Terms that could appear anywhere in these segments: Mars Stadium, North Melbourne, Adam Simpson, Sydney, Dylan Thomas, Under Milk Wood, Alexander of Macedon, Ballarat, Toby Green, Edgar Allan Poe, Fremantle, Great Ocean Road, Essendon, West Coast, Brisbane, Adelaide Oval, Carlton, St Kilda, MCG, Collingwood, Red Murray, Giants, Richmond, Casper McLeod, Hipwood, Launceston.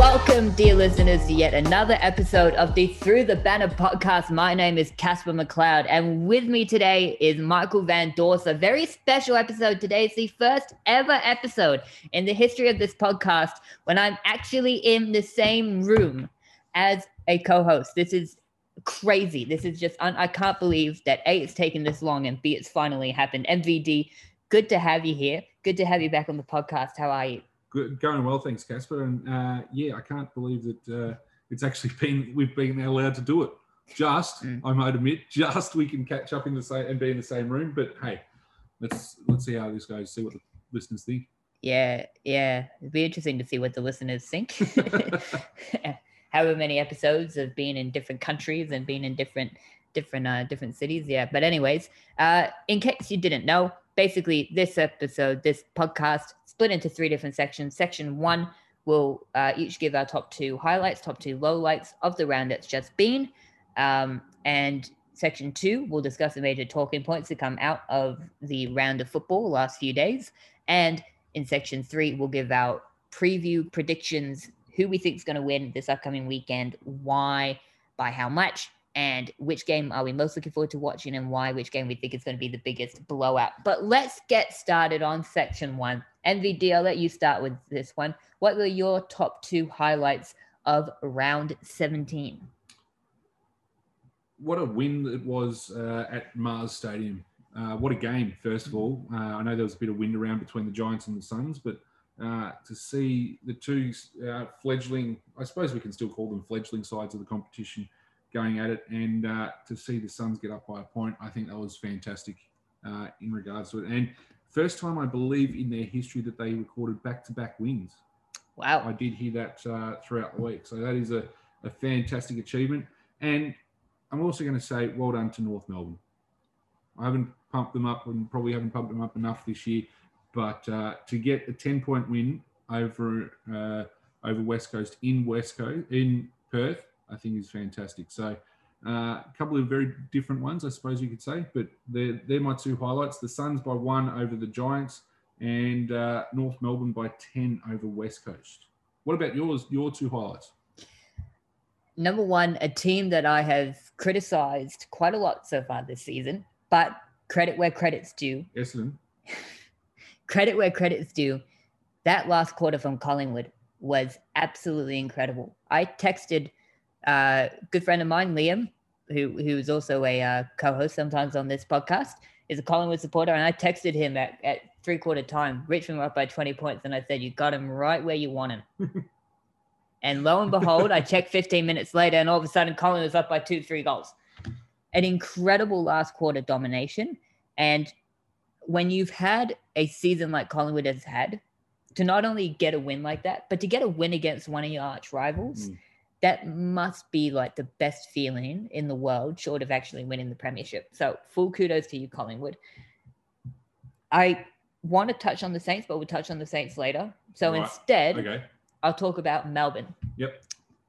Welcome, dear listeners, to yet another episode of the Through the Banner podcast. My name is Casper McLeod, and with me today is Michael Van Dorse. A very special episode today. It's the first ever episode in the history of this podcast when I'm actually in the same room as a co-host. This is crazy. This is just, I can't believe that A, it's taken this long, and B, it's finally happened. MVD, good to have you here. Good to have you back on the podcast. How are you? Good, going well, thanks, Casper. And I can't believe that it's actually been, we've been allowed to do it. I might admit, we can catch up in the same and be in the same room. But hey, let's see how this goes. See what the listeners think. Yeah, it'd be interesting to see what the listeners think. However many episodes of being in different countries and being in different cities. Yeah, but anyways, in case you didn't know, basically this podcast, split into three different sections. Section one will each give our top two highlights, top two lowlights of the round that's just been. And section two will discuss the major talking points that come out of the round of football last few days. And in section three, we'll give our preview predictions, who we think is going to win this upcoming weekend, why, by how much, and which game are we most looking forward to watching and why, which game we think is going to be the biggest blowout. But let's get started on section one. MVD, I'll let you start with this one. What were your top two highlights of round 17? What a win it was at Mars Stadium. What a game, first of all. I know there was a bit of wind around between the Giants and the Suns, but to see the two fledgling, I suppose we can still call them fledgling sides of the competition, going at it, and to see the Suns get up by a point, I think that was fantastic in regards to it. And first time, I believe, in their history that they recorded back-to-back wins. Wow. I did hear that throughout the week. So that is a fantastic achievement. And I'm also going to say well done to North Melbourne. I haven't pumped them up and probably haven't pumped them up enough this year, but to get a 10-point win over West Coast in Perth, I think is fantastic. So a couple of very different ones, I suppose you could say, but they're my two highlights. The Suns by 1 over the Giants and North Melbourne by 10 over West Coast. What about yours, your two highlights? Number one, a team that I have criticised quite a lot so far this season, but credit where credit's due. Essendon. Credit where credit's due. That last quarter from Collingwood was absolutely incredible. I texted good friend of mine, Liam, who is also a co-host sometimes on this podcast, is a Collingwood supporter, and I texted him at three-quarter time, Richmond were up by 20 points, and I said, you got him right where you want him. And lo and behold, I checked 15 minutes later, and all of a sudden, Collingwood was up by 2-3 goals. An incredible last-quarter domination, and when you've had a season like Collingwood has had, to not only get a win like that, but to get a win against one of your arch rivals, that must be like the best feeling in the world, short of actually winning the premiership. So full kudos to you, Collingwood. I want to touch on the Saints, but we'll touch on the Saints later. So right. Instead, okay. I'll talk about Melbourne. Yep.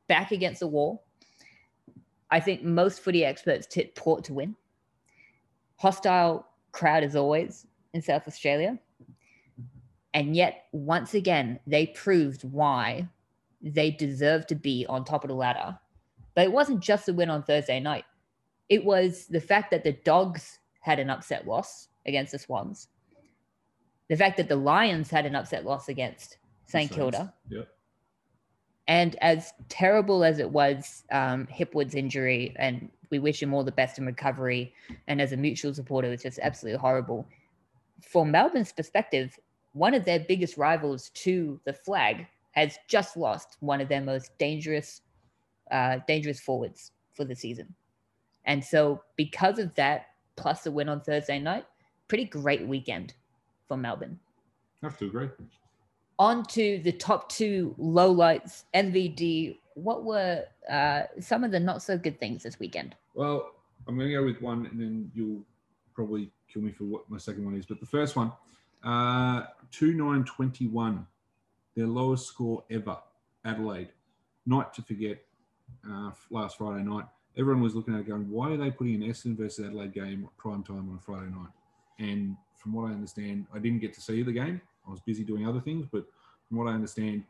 Back against the wall. I think most footy experts tip Port to win. Hostile crowd as always in South Australia. And yet, once again, they proved why they deserve to be on top of the ladder. But it wasn't just the win on Thursday night. It was the fact that the Dogs had an upset loss against the Swans. The fact that the Lions had an upset loss against St Kilda. Yep. And as terrible as it was, Hipwood's injury, and we wish him all the best in recovery, and as a mutual supporter, it was just absolutely horrible. From Melbourne's perspective, one of their biggest rivals to the flag has just lost one of their most dangerous forwards for the season. And so because of that, plus the win on Thursday night, pretty great weekend for Melbourne. I have to agree. On to the top two lowlights. MVD, what were some of the not-so-good things this weekend? Well, I'm going to go with one, and then you'll probably kill me for what my second one is. But the first one, 2-9-21. Their lowest score ever, Adelaide. Night to forget, last Friday night. Everyone was looking at it going, why are they putting an Essendon versus Adelaide game prime time on a Friday night? And from what I understand, I didn't get to see the game. I was busy doing other things, but from what I understand,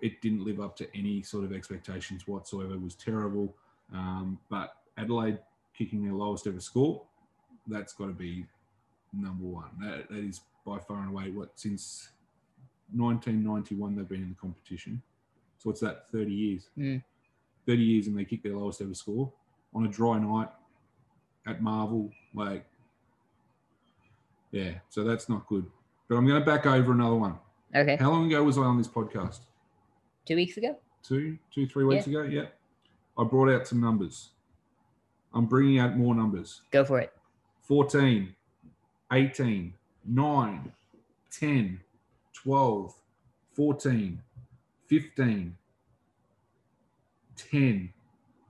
it didn't live up to any sort of expectations whatsoever. It was terrible. But Adelaide kicking their lowest ever score, that's got to be number one. That is by far and away what, since 1991 they've been in the competition. So what's that, 30 years? Yeah. 30 years and they kick their lowest ever score on a dry night at Marvel. Like, yeah, so that's not good. But I'm going to back over another one. Okay. How long ago was I on this podcast? 2 weeks ago. Three weeks ago, yeah. I brought out some numbers. I'm bringing out more numbers. Go for it. 14, 18, 9, 10, 12, 14, 15, 10,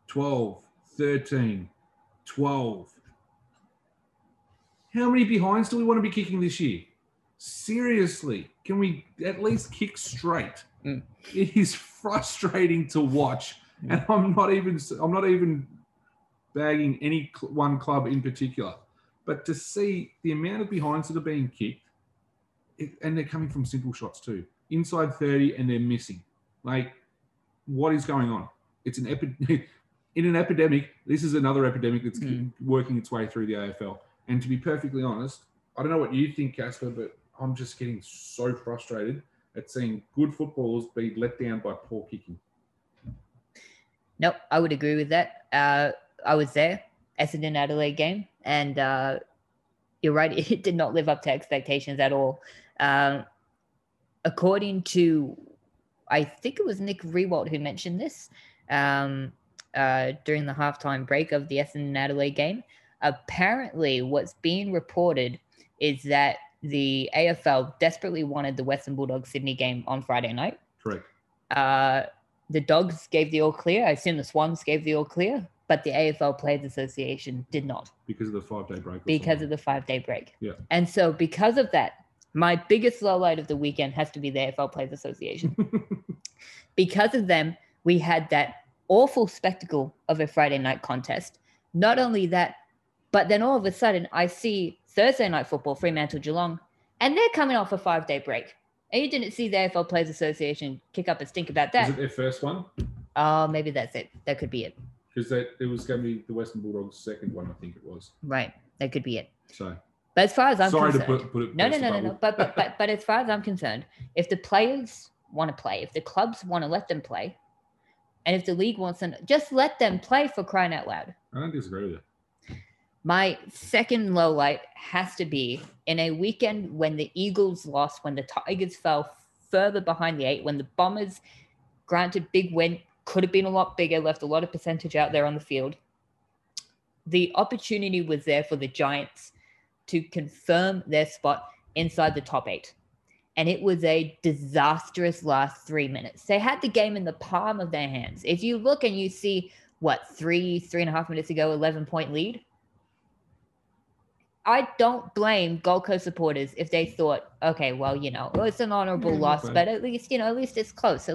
12, 13, 12. How many behinds do we want to be kicking this year? Seriously, can we at least kick straight? Mm. It is frustrating to watch, and I'm not even bagging any one club in particular, but to see the amount of behinds that are being kicked, and they're coming from simple shots too, inside 30, and they're missing. Like, what is going on? It's an epidemic. This is another epidemic that's working its way through the AFL. And to be perfectly honest, I don't know what you think, Casper, but I'm just getting so frustrated at seeing good footballers be let down by poor kicking. Nope, I would agree with that. I was there, Essendon Adelaide game, and you're right, it did not live up to expectations at all. According to, I think it was Nick Riewoldt who mentioned this during the halftime break of the Essendon Adelaide game. Apparently, what's being reported is that the AFL desperately wanted the Western Bulldogs Sydney game on Friday night. Correct. The Dogs gave the all clear. I assume the Swans gave the all clear, but the AFL Players Association did not. Because of the 5-day break. Yeah. And so because of that, my biggest lowlight of the weekend has to be the AFL Players Association. Because of them, we had that awful spectacle of a Friday night contest. Not only that, but then all of a sudden I see Thursday night football, Fremantle, Geelong, and they're coming off a 5-day break. And you didn't see the AFL Players Association kick up a stink about that. Was it their first one? Oh, maybe that's it. That could be it. Because it was going to be the Western Bulldogs' second one, I think it was. Right. That could be it. So, but as far as I'm concerned, sorry to put it. No. But as far as I'm concerned, if the players want to play, if the clubs want to let them play, and if the league wants them, just let them play, for crying out loud. I don't disagree with you. My second low light has to be in a weekend when the Eagles lost, when the Tigers fell further behind the 8, when the Bombers, granted big win, could have been a lot bigger, left a lot of percentage out there on the field. The opportunity was there for the Giants to confirm their spot inside the top 8. And it was a disastrous last 3 minutes. They had the game in the palm of their hands. If you look and you see, what, three and a half minutes ago, 11-point lead. I don't blame Gold Coast supporters if they thought, okay, well, you know, it's an honorable loss, but at least, you know, at least it's close.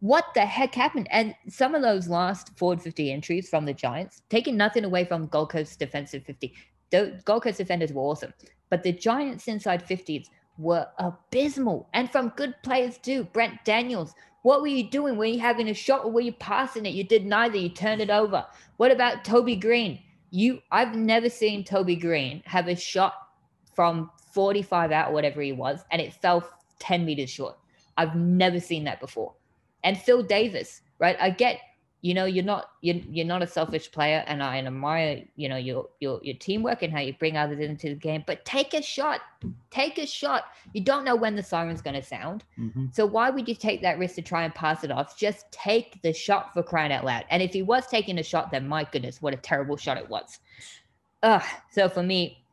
What the heck happened? And some of those last forward 50 entries from the Giants, taking nothing away from Gold Coast's defensive 50. The Gold Coast defenders were awesome, but the Giants inside 50s were abysmal. And from good players too. Brent Daniels, what were you doing? Were you having a shot or were you passing it? You did neither. You turned it over. What about Toby Green? I've never seen Toby Green have a shot from 45 out, or whatever he was, and it fell 10 meters short. I've never seen that before. And Phil Davis, right? I get, you know, you're not a selfish player, and I admire, you know, your teamwork and how you bring others into the game. But take a shot. You don't know when the siren's going to sound, so why would you take that risk to try and pass it off? Just take the shot, for crying out loud! And if he was taking a shot, then my goodness, what a terrible shot it was. So for me,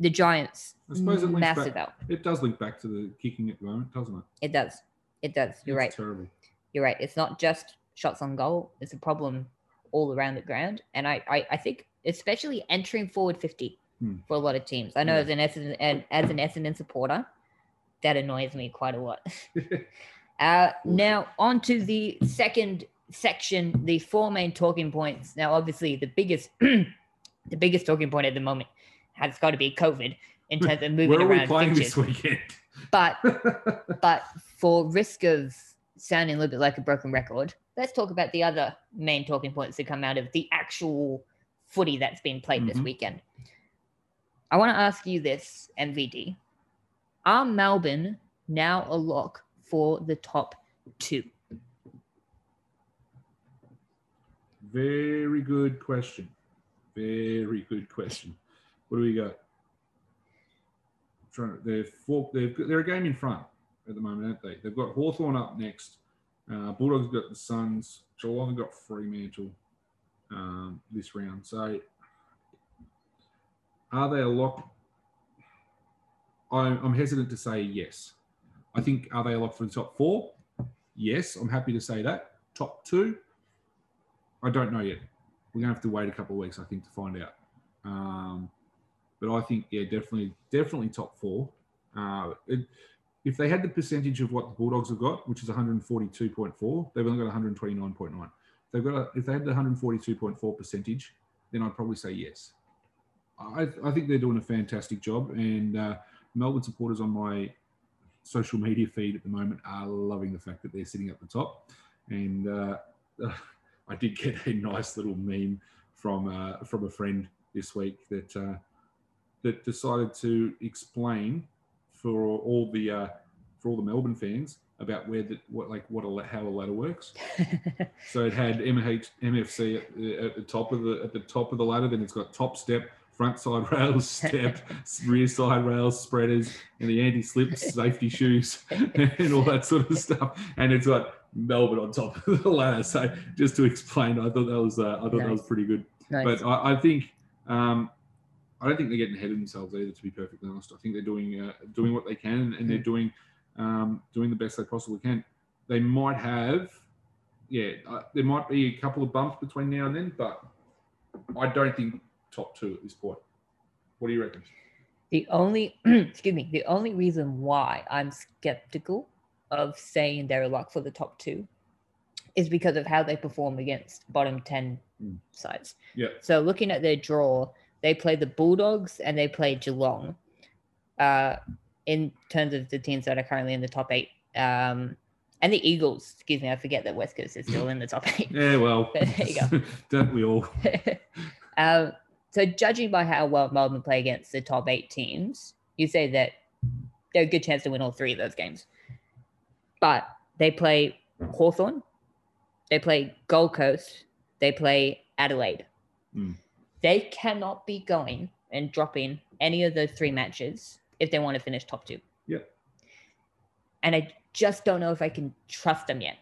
the Giants, I suppose it massive back, out. It does link back to the kicking at the moment, doesn't it? It does. You're right. It's not just shots on goal. It's a problem all around the ground. And I think especially entering forward 50 for a lot of teams. I know as an Essendon supporter, that annoys me quite a lot. Now on to the second section, the four main talking points. Now, obviously the biggest talking point at the moment has got to be COVID in terms of moving around. Where are we playing this weekend? But for risk of sounding a little bit like a broken record, let's talk about the other main talking points that come out of the actual footy that's been played this weekend. I want to ask you this, MVD. Are Melbourne now a lock for the top two? Very good question. Very good question. What do we got? They're a game in front at the moment, aren't they? They've got Hawthorn up next. Bulldogs got the Suns. Geelong got Fremantle this round. So are they a lock? I'm hesitant to say yes. I think, are they a lock for the top four? Yes, I'm happy to say that. Top two? I don't know yet. We're going to have to wait a couple of weeks, I think, to find out. But I think, yeah, definitely top four. If they had the percentage of what the Bulldogs have got, which is 142.4, they've only got 129.9. If they had the 142.4 percentage, then I'd probably say yes. I think they're doing a fantastic job, and Melbourne supporters on my social media feed at the moment are loving the fact that they're sitting at the top. And I did get a nice little meme from a friend this week that decided to explain for all the Melbourne fans about how a ladder works. So it had MFC at the top of the ladder. Then it's got top step, front side rails, step, rear side rails, spreaders, and the anti-slip safety shoes and all that sort of stuff. And it's got Melbourne on top of the ladder. So just to explain, I thought that was nice. That was pretty good. Nice. But I think I don't think they're getting ahead of themselves either, to be perfectly honest. I think they're doing what they can, and they're doing the best they possibly can. They might have, there might be a couple of bumps between now and then, but I don't think top two at this point. What do you reckon? The only reason why I'm skeptical of saying they're a lock for the top two is because of how they perform against bottom 10 sides. Yeah. So looking at their draw, they play the Bulldogs and they play Geelong. In terms of the teams that are currently in the top eight, and the Eagles, excuse me, I forget that West Coast is still in the top eight. Yeah, well, but there you go. Don't we all? So judging by how well Melbourne play against the top eight teams, you say that they're a good chance to win all three of those games. But they play Hawthorn, they play Gold Coast, they play Adelaide. They cannot be going and dropping any of those three matches if they want to finish top two. Yeah. And I just don't know if I can trust them yet.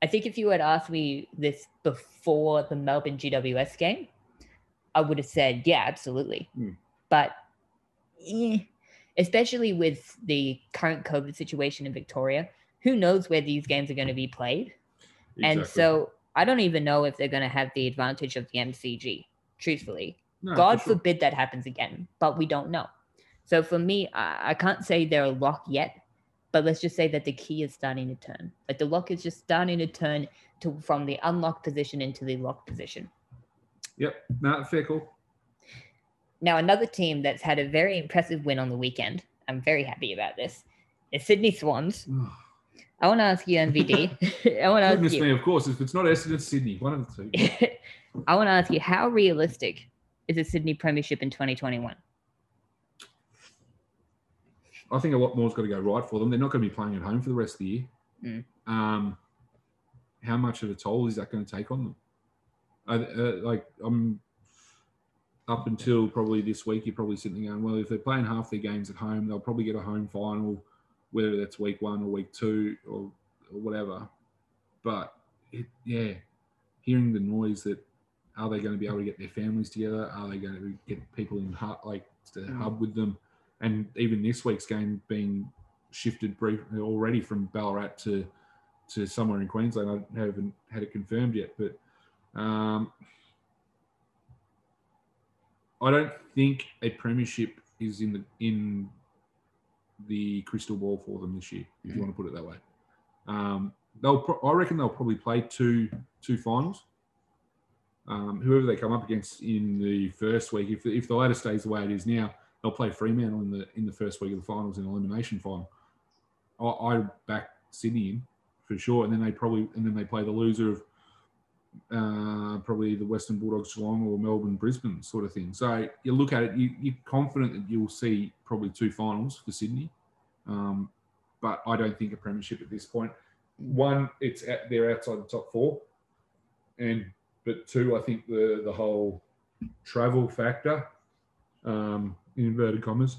I think if you had asked me this before the Melbourne GWS game, I would have said, yeah, absolutely. But especially with the current COVID situation in Victoria, who knows where these games are going to be played? Exactly. And so I don't even know if they're going to have the advantage of the MCG, truthfully. No, God forbid that happens again, but we don't know. So for me, I can't say they're a lock yet, but let's just say that the key is starting to turn. Like the lock is just starting to turn from the unlocked position into the locked position. Yep, not fair call. Now, another team that's had a very impressive win on the weekend, I'm very happy about this, is Sydney Swans. I want to ask you, MVD. Goodness me, of course. If it's not Essendon, Sydney, one of the two. I want to ask you, how realistic is a Sydney premiership in 2021? I think a lot more's got to go right for them. They're not going to be playing at home for the rest of the year. How much of a toll is that going to take on them? I'm up until probably this week, you're probably sitting there going, well, if they're playing half their games at home, they'll probably get a home final, whether that's week one or week two or whatever. But, hearing the noise that, are they going to be able to get their families together? Are they going to get people in the hub with them? And even this week's game being shifted briefly already from Ballarat to somewhere in Queensland. I haven't had it confirmed yet, but I don't think a premiership is in the crystal ball for them this year, if you want to put it that way. I reckon they'll probably play two finals. Whoever they come up against in the first week, if the ladder stays the way it is now, they'll play Fremantle in the first week of the finals in elimination final. I back Sydney in for sure. And then they play the loser of probably the Western Bulldogs, Geelong, or Melbourne, Brisbane sort of thing. So you look at it, you're confident that you'll see probably two finals for Sydney, but I don't think a premiership at this point. One, they're outside the top four, but two, I think the whole travel factor, in inverted commas.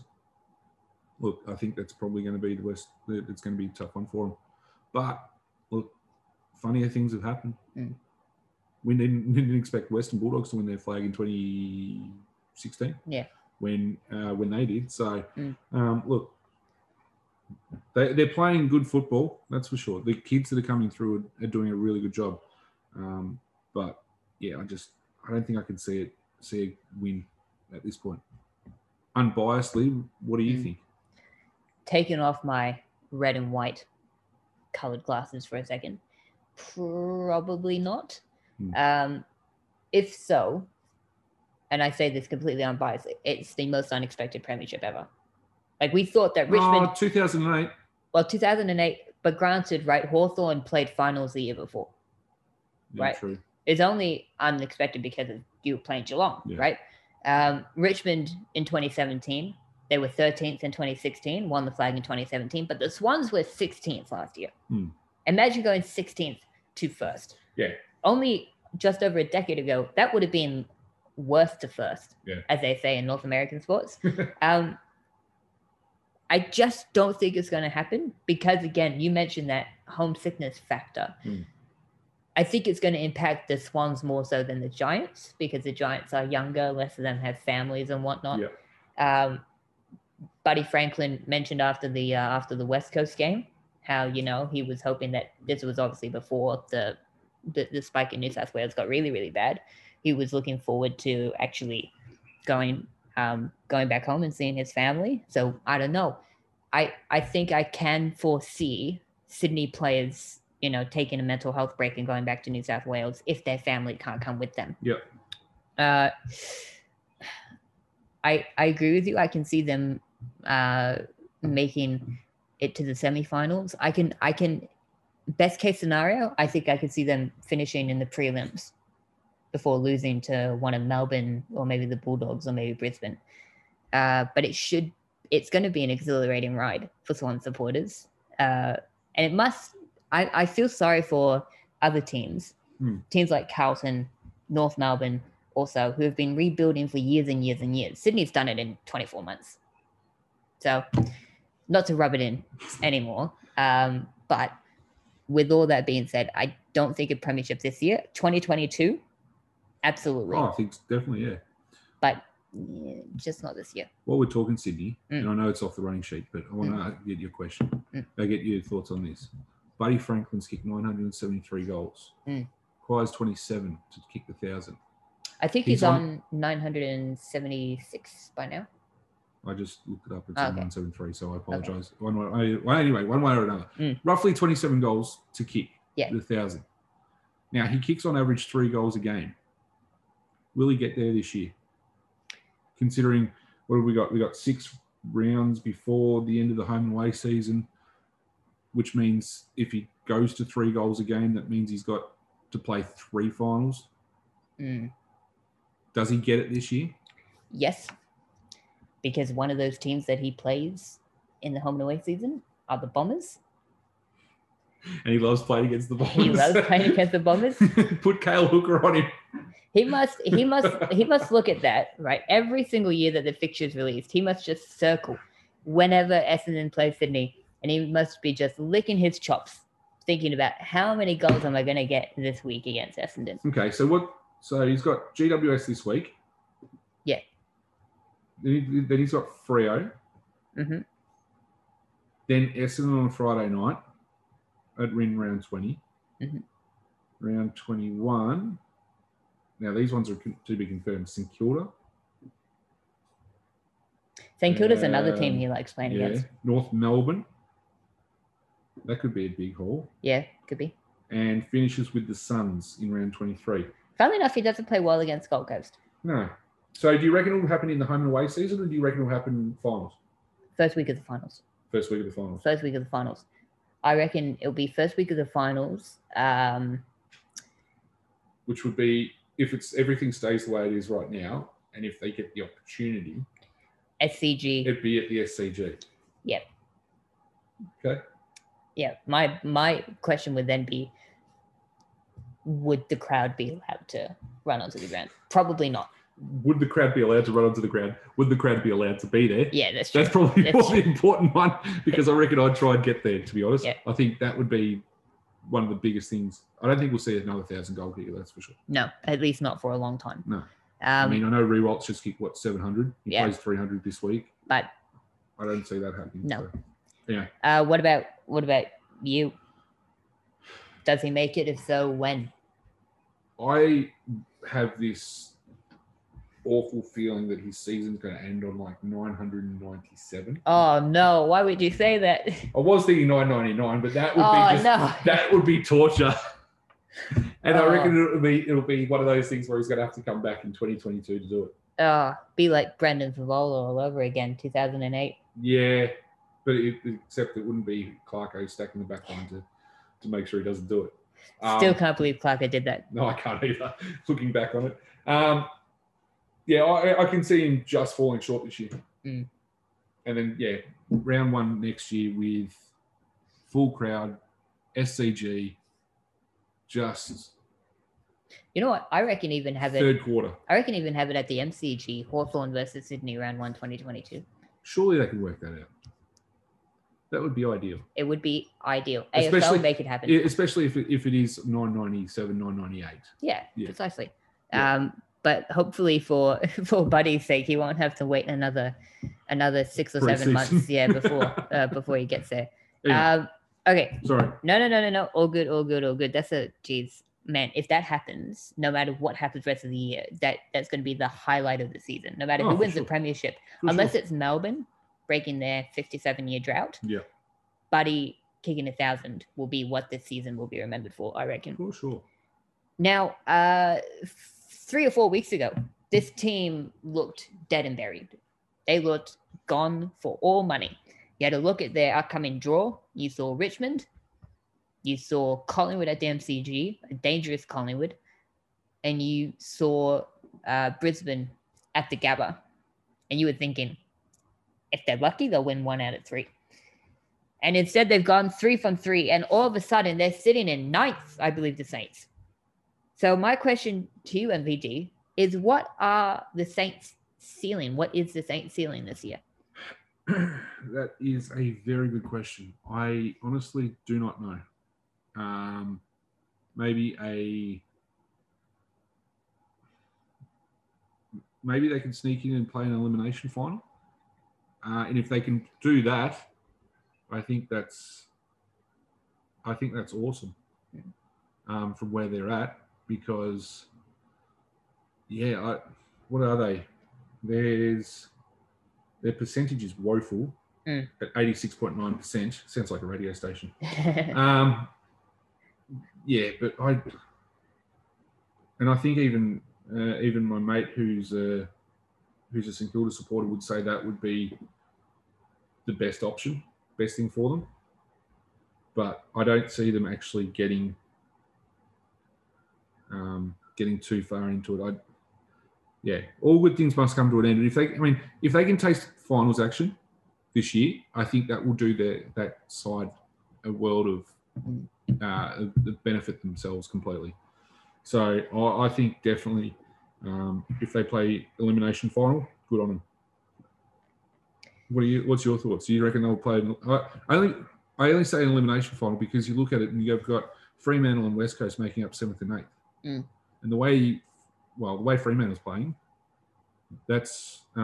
Look, I think that's probably going to be it's going to be a tough one for them. But look, funnier things have happened. Yeah. We didn't expect Western Bulldogs to win their flag in 2016. Yeah, when they did. So look, they're playing good football, that's for sure. The kids that are coming through are doing a really good job. But yeah, I don't think I can see a win at this point. Unbiasedly, what do you think? Taking off my red and white coloured glasses for a second, probably not. If so, and I say this completely unbiasedly, it's the most unexpected premiership ever. Like, we thought that Richmond... 2008. Well, 2008, but granted, right, Hawthorn played finals the year before, right? True. It's only unexpected because you were playing Geelong, right? Richmond in 2017, they were 13th in 2016, won the flag in 2017, but the Swans were 16th last year. Imagine going 16th to first. Yeah. Only just over a decade ago, that would have been worst to first, as they say in North American sports. I just don't think it's going to happen because, again, you mentioned that homesickness factor. I think it's going to impact the Swans more so than the Giants because the Giants are younger, less of them have families and whatnot. Buddy Franklin mentioned after the West Coast game how, you know, he was hoping that this was obviously before the spike in New South Wales got really, really bad. He was looking forward to actually going back home and seeing his family. So I don't know. I think I can foresee Sydney players, you know, taking a mental health break and going back to New South Wales if their family can't come with them. I agree with you. I can see them making it to the semifinals. I can best case scenario, I think I could see them finishing in the prelims before losing to one of Melbourne or maybe the Bulldogs or maybe Brisbane. But it's going to be an exhilarating ride for Swan supporters. And it must... I feel sorry for other teams, teams like Carlton, North Melbourne also, who have been rebuilding for years and years and years. Sydney's done it in 24 months. So not to rub it in anymore. But with all that being said, I don't think a premiership this year. 2022, absolutely. Oh, I think definitely, yeah. But just not this year. Well, we're talking Sydney, and I know it's off the running sheet, but I want to get your question. I get your thoughts on this. Buddy Franklin's kicked 973 goals. Requires 27 to kick the 1,000. I think he's on 976 by now. I just looked it up. It's on 973, so I apologise. Okay. One way or another. Roughly 27 goals to kick the 1,000. Now, he kicks on average 3 goals a game. Will he get there this year? Considering, what have we got? We got 6 rounds before the end of the home and away season, which means if he goes to 3 goals a game, that means he's got to play 3 finals. Does he get it this year? Yes, because one of those teams that he plays in the home and away season are the Bombers. And he loves playing against the Bombers. Put Cale Hooker on him. He must look at that, right? Every single year that the fixture's released, he must just circle whenever Essendon plays Sydney. And he must be just licking his chops, thinking about how many goals am I going to get this week against Essendon. Okay, so he's got GWS this week. Yeah. Then he's got Freo. Then Essendon on Friday night at round 20. Round 21. Now, these ones are to be confirmed. St Kilda. St Kilda's another team he likes playing against. North Melbourne. That could be a big haul. Yeah, could be. And finishes with the Suns in round 23. Funnily enough, he doesn't play well against Gold Coast. No. So do you reckon it will happen in the home and away season, or do you reckon it will happen in finals? First week of the finals. I reckon it'll be first week of the finals. Which would be, if it's everything stays the way it is right now, and if they get the opportunity, SCG. It'd be at the SCG. Yep. Okay. Yeah, my question would then be, would the crowd be allowed to run onto the ground? Probably not. Would the crowd be allowed to run onto the ground? Would the crowd be allowed to be there? Yeah, that's true. That's probably the important one, because I reckon I'd try and get there, to be honest. Yeah. I think that would be one of the biggest things. I don't think we'll see another 1,000 goal kicker, that's for sure. No, at least not for a long time. No. I mean, I know Rewalt's just kicked, what, 700? He plays 300 this week. But I don't see that happening. No. So. Anyway. What about you? Does he make it? If so, when? I have this awful feeling that his season's going to end on like 997. Oh no! Why would you say that? I was thinking 999, but that would that would be torture. And I reckon it'll be one of those things where he's going to have to come back in 2022 to do it. Be like Brendan Favola all over again, 2008. Yeah, but except it wouldn't be Clarko stacking the back line to make sure he doesn't do it. Still can't believe Clarko did that. No, I can't either. Looking back on it. Yeah, I can see him just falling short this year. Mm. And then, yeah, round one next year with full crowd, SCG, just... You know what? I reckon even have it... Third quarter. I reckon even have it at the MCG, Hawthorn versus Sydney, round one, 2022. Surely they can work that out. That would be ideal. It would be ideal. AFL make it happen. Especially if it is 997, 998. Yeah, precisely. Yeah. But hopefully for Buddy's sake, he won't have to wait another 6 or 7 months, before he gets there. Yeah. Okay. Sorry. No. All good. That's man. If that happens, no matter what happens rest of the year, that's going to be the highlight of the season. No matter who wins the premiership, unless it's Melbourne breaking their 57-year drought. Yeah. Buddy kicking 1,000 will be what this season will be remembered for, I reckon. For sure. Now, 3 or 4 weeks ago, this team looked dead and buried. They looked gone for all money. You had a look at their upcoming draw. You saw Richmond. You saw Collingwood at the MCG, a dangerous Collingwood. And you saw Brisbane at the Gabba. And you were thinking, if they're lucky, they'll win 1 out of 3. And instead, they've gone 3 from 3. And all of a sudden, they're sitting in 9th, I believe, the Saints. So my question to you, MVD, is what are the Saints' ceiling? What is the Saints' ceiling this year? That is a very good question. I honestly do not know. Maybe they can sneak in and play an elimination final. And if they can do that, I think that's awesome from where they're at. Because, what are they? Their percentage is woeful at 86.9%. Sounds like a radio station. But I think even my mate who's a St Kilda supporter would say that would be the best option, best thing for them. But I don't see them actually getting too far into it. All good things must come to an end. And if they can taste finals action this year, I think that will do that side a world of benefit themselves completely. So I think definitely if they play elimination final, good on them. What's your thoughts? Do you reckon they'll play? I only say an elimination final because you look at it and you've got Fremantle and West Coast making up 7th and 8th. Mm. And the way Fremantle's playing, that's they're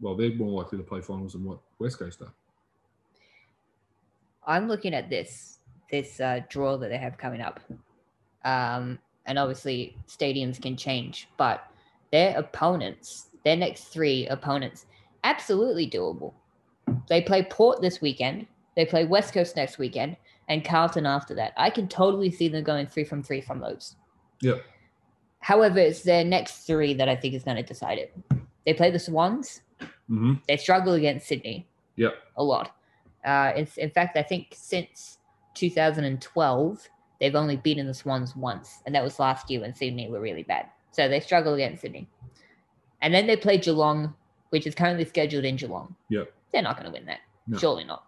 more likely to play finals than what West Coast are. I'm looking at this draw that they have coming up, and obviously stadiums can change, but their next 3 opponents, absolutely doable. They play Port this weekend. They play West Coast next weekend. And Carlton after that. I can totally see them going 3 from 3 from those. Yeah. However, it's their next 3 that I think is going to decide it. They play the Swans. Mm-hmm. They struggle against Sydney. Yeah. A lot. In fact, I think since 2012, they've only beaten the Swans once, and that was last year when Sydney were really bad. So they struggle against Sydney. And then they play Geelong, which is currently scheduled in Geelong. Yep. They're not going to win that. No. Surely not.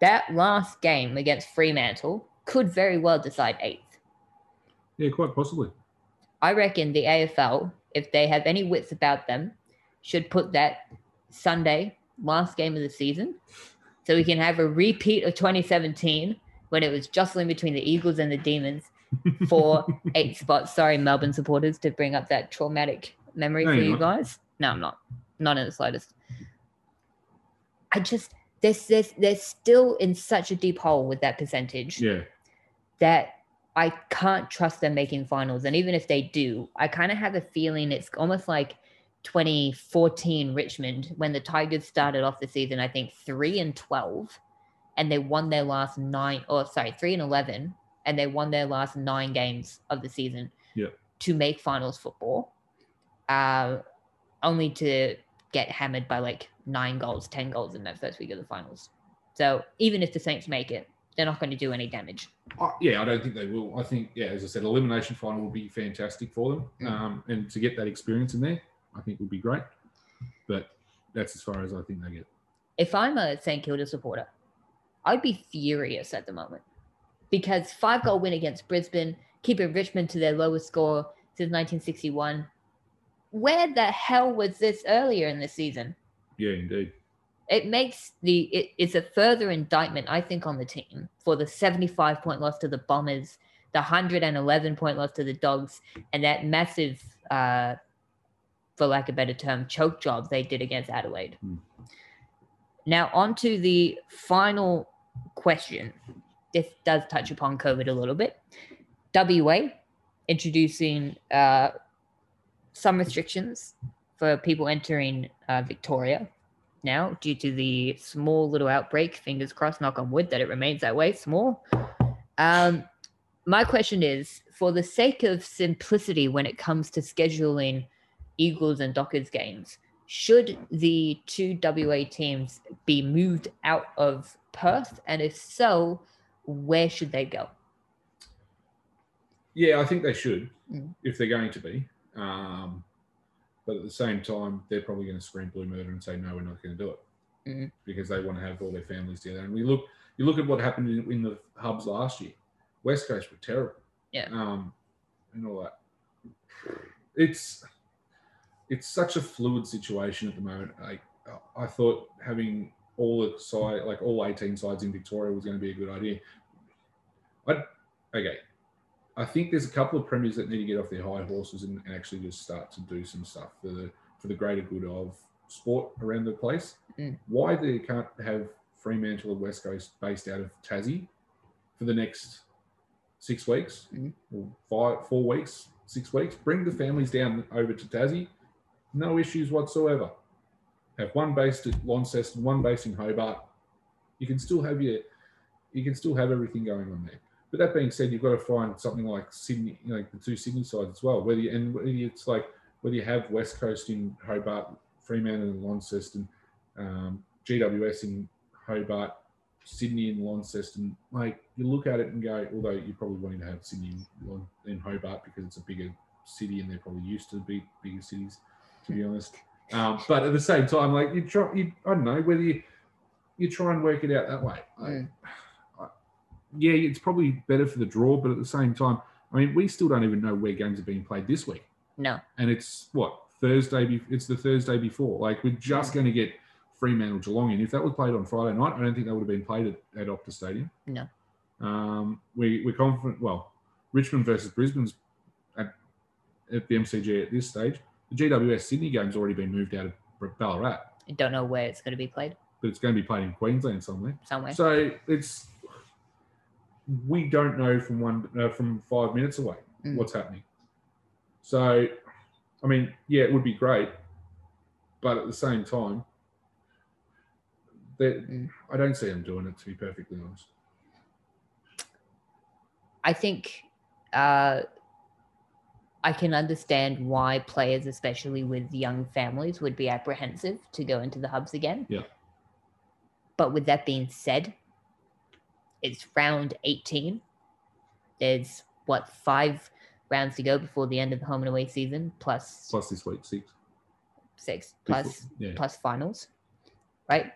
That last game against Fremantle could very well decide 8th. Yeah, quite possibly. I reckon the AFL, if they have any wits about them, should put that Sunday, last game of the season, so we can have a repeat of 2017 when it was jostling between the Eagles and the Demons for 8 spots. Sorry, Melbourne supporters, to bring up that traumatic memory for you guys. No, I'm not. Not in the slightest. I just, they're still in such a deep hole with that percentage that I can't trust them making finals. And even if they do, I kind of have a feeling it's almost like 2014 Richmond, when the Tigers started off the season, I think 3-12, and they won their last 3-11, and they won their last 9 games of the season to make finals football, only to get hammered by like 9 goals, 10 goals in that first week of the finals. So even if the Saints make it, they're not going to do any damage. I don't think they will. I think, as I said, elimination final will be fantastic for them. And to get that experience in there, I think would be great. But that's as far as I think they get. If I'm a St Kilda supporter, I'd be furious at the moment, because 5-goal win against Brisbane, keeping Richmond to their lowest score since 1961. Where the hell was this earlier in the season? Yeah, indeed. It makes it's a further indictment, I think, on the team for the 75-point loss to the Bombers, the 111-point loss to the Dogs, and that massive, for lack of a better term, choke job they did against Adelaide. Now, on to the final question. This does touch upon COVID a little bit. WA introducing some restrictions for people entering Victoria now due to the small little outbreak. Fingers crossed, knock on wood, that it remains that way, small. My question is, for the sake of simplicity when it comes to scheduling Eagles and Dockers games, should the 2 WA teams be moved out of Perth? And if so, where should they go? Yeah, I think they should, if they're going to be. But at the same time, they're probably going to scream blue murder and say, no, we're not going to do it, because they want to have all their families together. And you look at what happened in the hubs last year. West Coast were terrible. Yeah. And all that. It's such a fluid situation at the moment. I thought having all 18 sides in Victoria was going to be a good idea. I think there's a couple of premiers that need to get off their high horses and actually just start to do some stuff for the greater good of sport around the place. Why they can't have Fremantle and West Coast based out of Tassie for the next 6 weeks, or 4 weeks, 6 weeks? Bring the families down over to Tassie. No issues whatsoever. Have one based at Launceston, one based in Hobart. You can still have everything going on there. But that being said, you've got to find something like Sydney, like the 2 Sydney sides as well. Whether you have West Coast in Hobart, Fremantle and Launceston, GWS in Hobart, Sydney and Launceston, you look at it and go, although you're probably wanting to have Sydney in Hobart because it's a bigger city and they're probably used to bigger cities, to be honest. But at the same time, I don't know whether you try and work it out that way. Yeah, it's probably better for the draw, but at the same time, I mean, we still don't even know where games are being played this week. No. And it's it's the Thursday before. We're just going to get Fremantle Geelong in. If that was played on Friday night, I don't think that would have been played at Optus Stadium. No. We're confident. Well, Richmond versus Brisbane's at the MCG at this stage. The GWS Sydney game's already been moved out of Ballarat. I don't know where it's going to be played. But it's going to be played in Queensland somewhere. So it's... We don't know from 5 minutes away what's happening. So, I mean, yeah, it would be great, but at the same time, I don't see them doing it, to be perfectly honest. I think I can understand why players, especially with young families, would be apprehensive to go into the hubs again. Yeah. But with that being said, it's round 18. There's, what, 5 rounds to go before the end of the home and away season, plus this week, 6. 6, plus finals, right?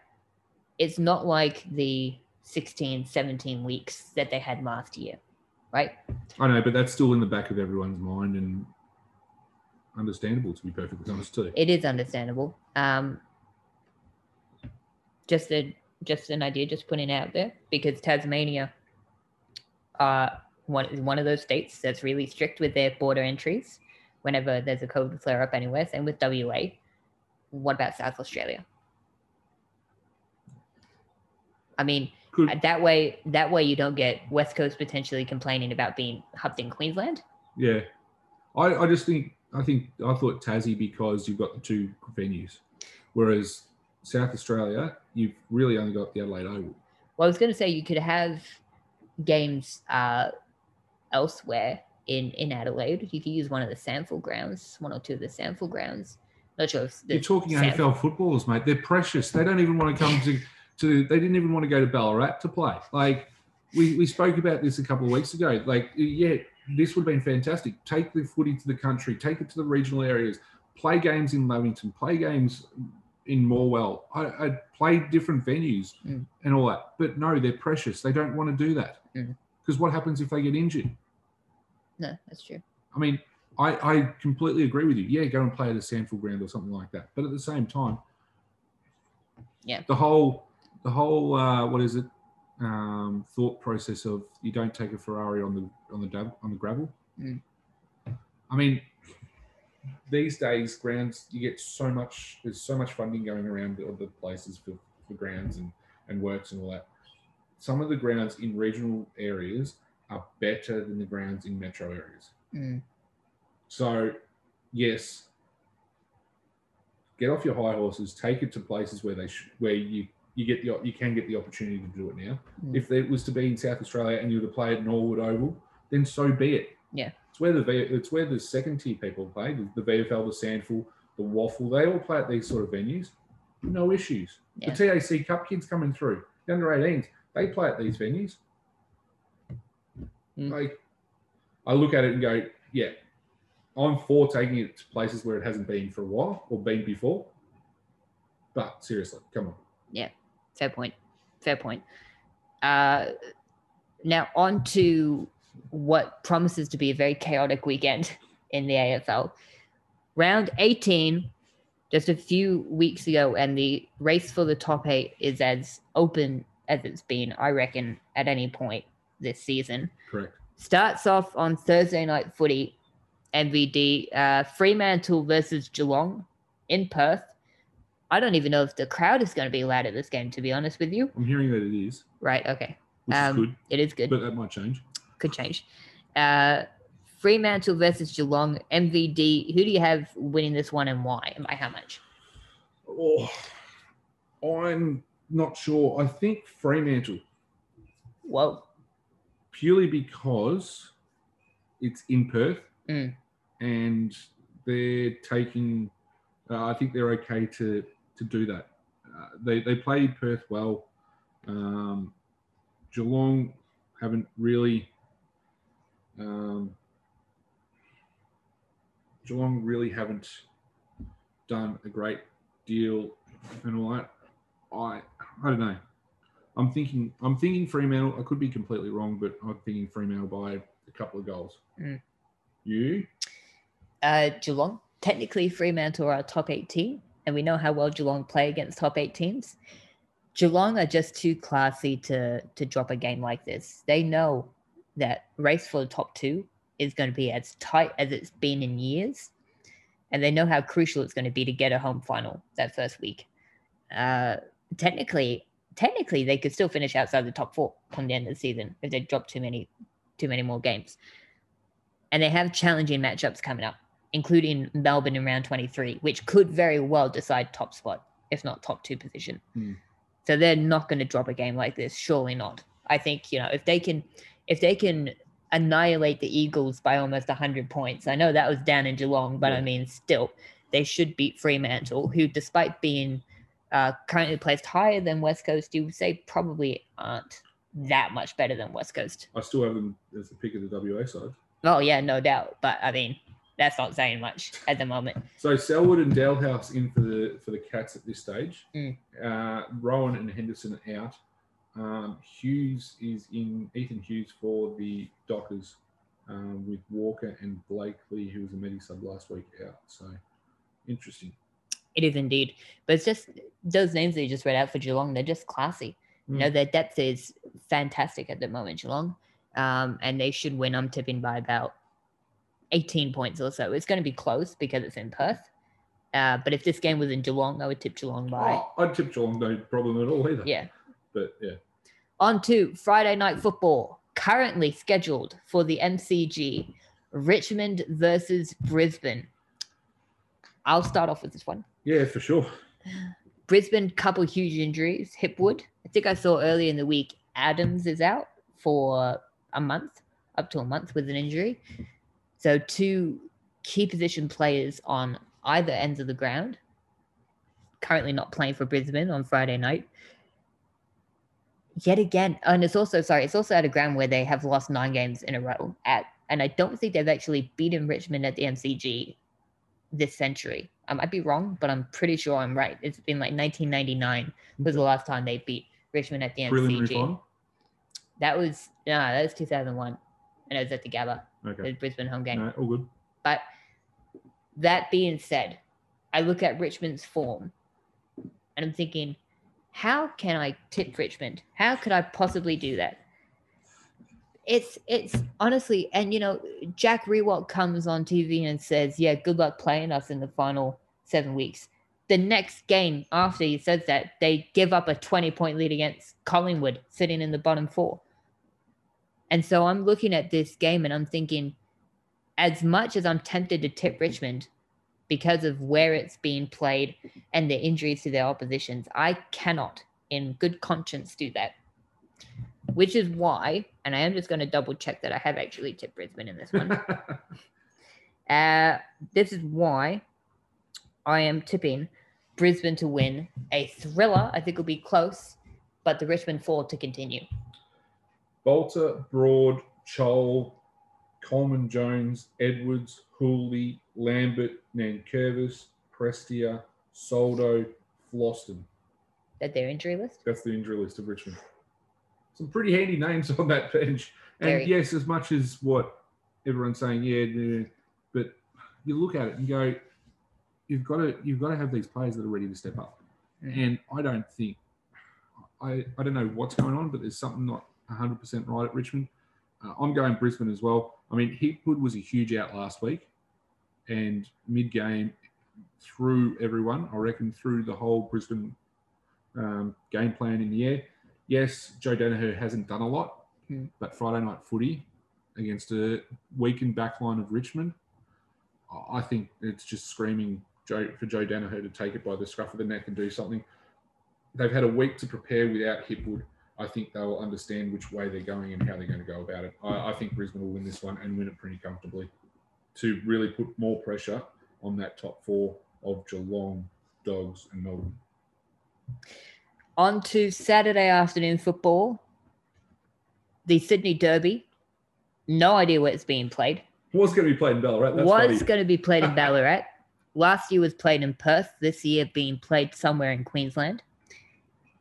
It's not like the 16, 17 weeks that they had last year, right? I know, but that's still in the back of everyone's mind and understandable, to be perfectly honest, too. It is understandable. Just an idea, just putting it out there, because Tasmania is one of those states that's really strict with their border entries whenever there's a COVID flare-up anywhere. Same with WA. What about South Australia? I mean, that way you don't get West Coast potentially complaining about being hubbed in Queensland. Yeah. I thought Tassie because you've got the 2 venues, whereas South Australia, you've really only got the Adelaide Oval. Well, I was going to say you could have games elsewhere in Adelaide. You could use one or two of the sample grounds. Not sure if you're talking AFL footballers, mate. They're precious. They don't even want to come to. They didn't even want to go to Ballarat to play. Like we spoke about this a couple of weeks ago. Like this would have been fantastic. Take the footy to the country. Take it to the regional areas. Play games in Lavington. Play games in Morwell. I played different venues and all that. But no, they're precious. They don't want to do that. Because what happens if they get injured? No, that's true. I mean, I completely agree with you. Yeah, go and play at a Sandfield ground or something like that. But at the same time, yeah, the whole thought process of you don't take a Ferrari on the gravel. I mean, these days, grounds, you get so much. There's so much funding going around other places for grounds and works and all that. Some of the grounds in regional areas are better than the grounds in metro areas. So, yes, get off your high horses. Take it to places where you can get the opportunity to do it now. If it was to be in South Australia and you were to play at Norwood Oval, then so be it. Yeah, it's where the second tier people play. The VFL, the Sandful, the Waffle, they all play at these sort of venues. No issues. Yeah. The TAC Cup kids coming through, the under 18s, they play at these venues. Like, I look at it and go, yeah, I'm for taking it to places where it hasn't been for a while or been before. But seriously, come on. Yeah, fair point. Now on to what promises to be a very chaotic weekend in the AFL. Round 18, just a few weeks ago, and the race for the top 8 is as open as it's been, I reckon, at any point this season. Correct. Starts off on Thursday night footy, MVD, Fremantle versus Geelong in Perth. I don't even know if the crowd is going to be loud at this game, to be honest with you. I'm hearing that it is. Right, okay. Which is good. It is good. But that might change. Could change. Fremantle versus Geelong, MVD. Who do you have winning this one and why? And by how much? Oh, I'm not sure. I think Fremantle. Whoa. Purely because it's in Perth. And they're taking I think they're okay to do that. They play Perth well. Geelong haven't really haven't done a great deal and all that. I don't know. I'm thinking Fremantle. I could be completely wrong, but I'm thinking Fremantle by a couple of goals. You? Geelong. Technically, Fremantle are our top 8 team, and we know how well Geelong play against top 8 teams. Geelong are just too classy to drop a game like this. They know that race for the top 2 is going to be as tight as it's been in years, and they know how crucial it's going to be to get a home final that first week. Technically, they could still finish outside the top 4 come the end of the season if they drop too many more games. And they have challenging matchups coming up, including Melbourne in round 23, which could very well decide top spot, if not top 2 position. So they're not going to drop a game like this. Surely not. I think, if they can annihilate the Eagles by almost 100 points, I know that was down in Geelong, but I mean, still, they should beat Fremantle, who, despite being currently placed higher than West Coast, you would say probably aren't that much better than West Coast. I still have them as the pick of the WA side. Oh, yeah, no doubt. But, I mean, that's not saying much at the moment. So Selwood and Dalhouse in for the Cats at this stage. Mm. Rowan and Henderson are out. Hughes is in, Ethan Hughes for the Dockers, with Walker and Blakely, who was a medi-sub last week, out. So interesting. It is indeed. But it's just those names that you just read out for Geelong, they're just classy. Mm. You know, their depth is fantastic at the moment, Geelong. And they should win. I'm tipping by about 18 points or so. It's going to be close because it's in Perth. But if this game was in Geelong, I would tip Geelong by. Oh, I'd tip Geelong, no problem at all either. Yeah. But yeah. On to Friday night football, currently scheduled for the MCG, Richmond versus Brisbane. I'll start off with this one. Yeah, for sure. Brisbane, couple huge injuries. Hipwood, I think I saw earlier in the week, Adams is out for a month, up to a month with an injury. So two key position players on either ends of the ground, currently not playing for Brisbane on Friday night. Yet again, and it's also at a ground where they have lost 9 games in a row at, and I don't think they've actually beaten Richmond at the MCG this century. I might be wrong, but I'm pretty sure I'm right. It's been like 1999 was the last time they beat Richmond at the MCG. That was 2001, and it was at the Gabba, the Brisbane home game. All good. But that being said, I look at Richmond's form, and I'm thinking, how can I tip Richmond? How could I possibly do that? It's honestly, and you know, Jack Rewalt comes on TV and says, yeah, good luck playing us in the final 7 weeks. The next game after he says that, they give up a 20-point lead against Collingwood, sitting in the bottom 4. And so I'm looking at this game and I'm thinking, as much as I'm tempted to tip Richmond because of where it's being played and the injuries to their oppositions, I cannot in good conscience do that. Which is why, and I am just going to double check that I have actually tipped Brisbane in this one. This is why I am tipping Brisbane to win a thriller. I think it'll be close, but the Richmond fall to continue. Bolter, Broad, Chole, Coleman Jones, Edwards, Hooley, Lambert, Nankervis, Prestia, Soldo, Floston. That's their injury list? That's the injury list of Richmond. Some pretty handy names on that bench. And very. Yes, as much as what everyone's saying, yeah, but you look at it and go, you've got to have these players that are ready to step up. And I don't think, I don't know what's going on, but there's something not 100% right at Richmond. I'm going Brisbane as well. I mean, Hipwood was a huge out last week, and mid-game threw everyone, I reckon, through the whole Brisbane game plan in the air. Yes, Joe Danaher hasn't done a lot, but Friday night footy against a weakened backline of Richmond, I think it's just screaming for Joe Danaher to take it by the scruff of the neck and do something. They've had a week to prepare without Hipwood. I think they'll understand which way they're going and how they're going to go about it. I think Brisbane will win this one and win it pretty comfortably to really put more pressure on that top 4 of Geelong, Dogs and Melbourne. On to Saturday afternoon football, the Sydney Derby. No idea where it's being played. Was going to be played in Ballarat. Last year was played in Perth. This year being played somewhere in Queensland.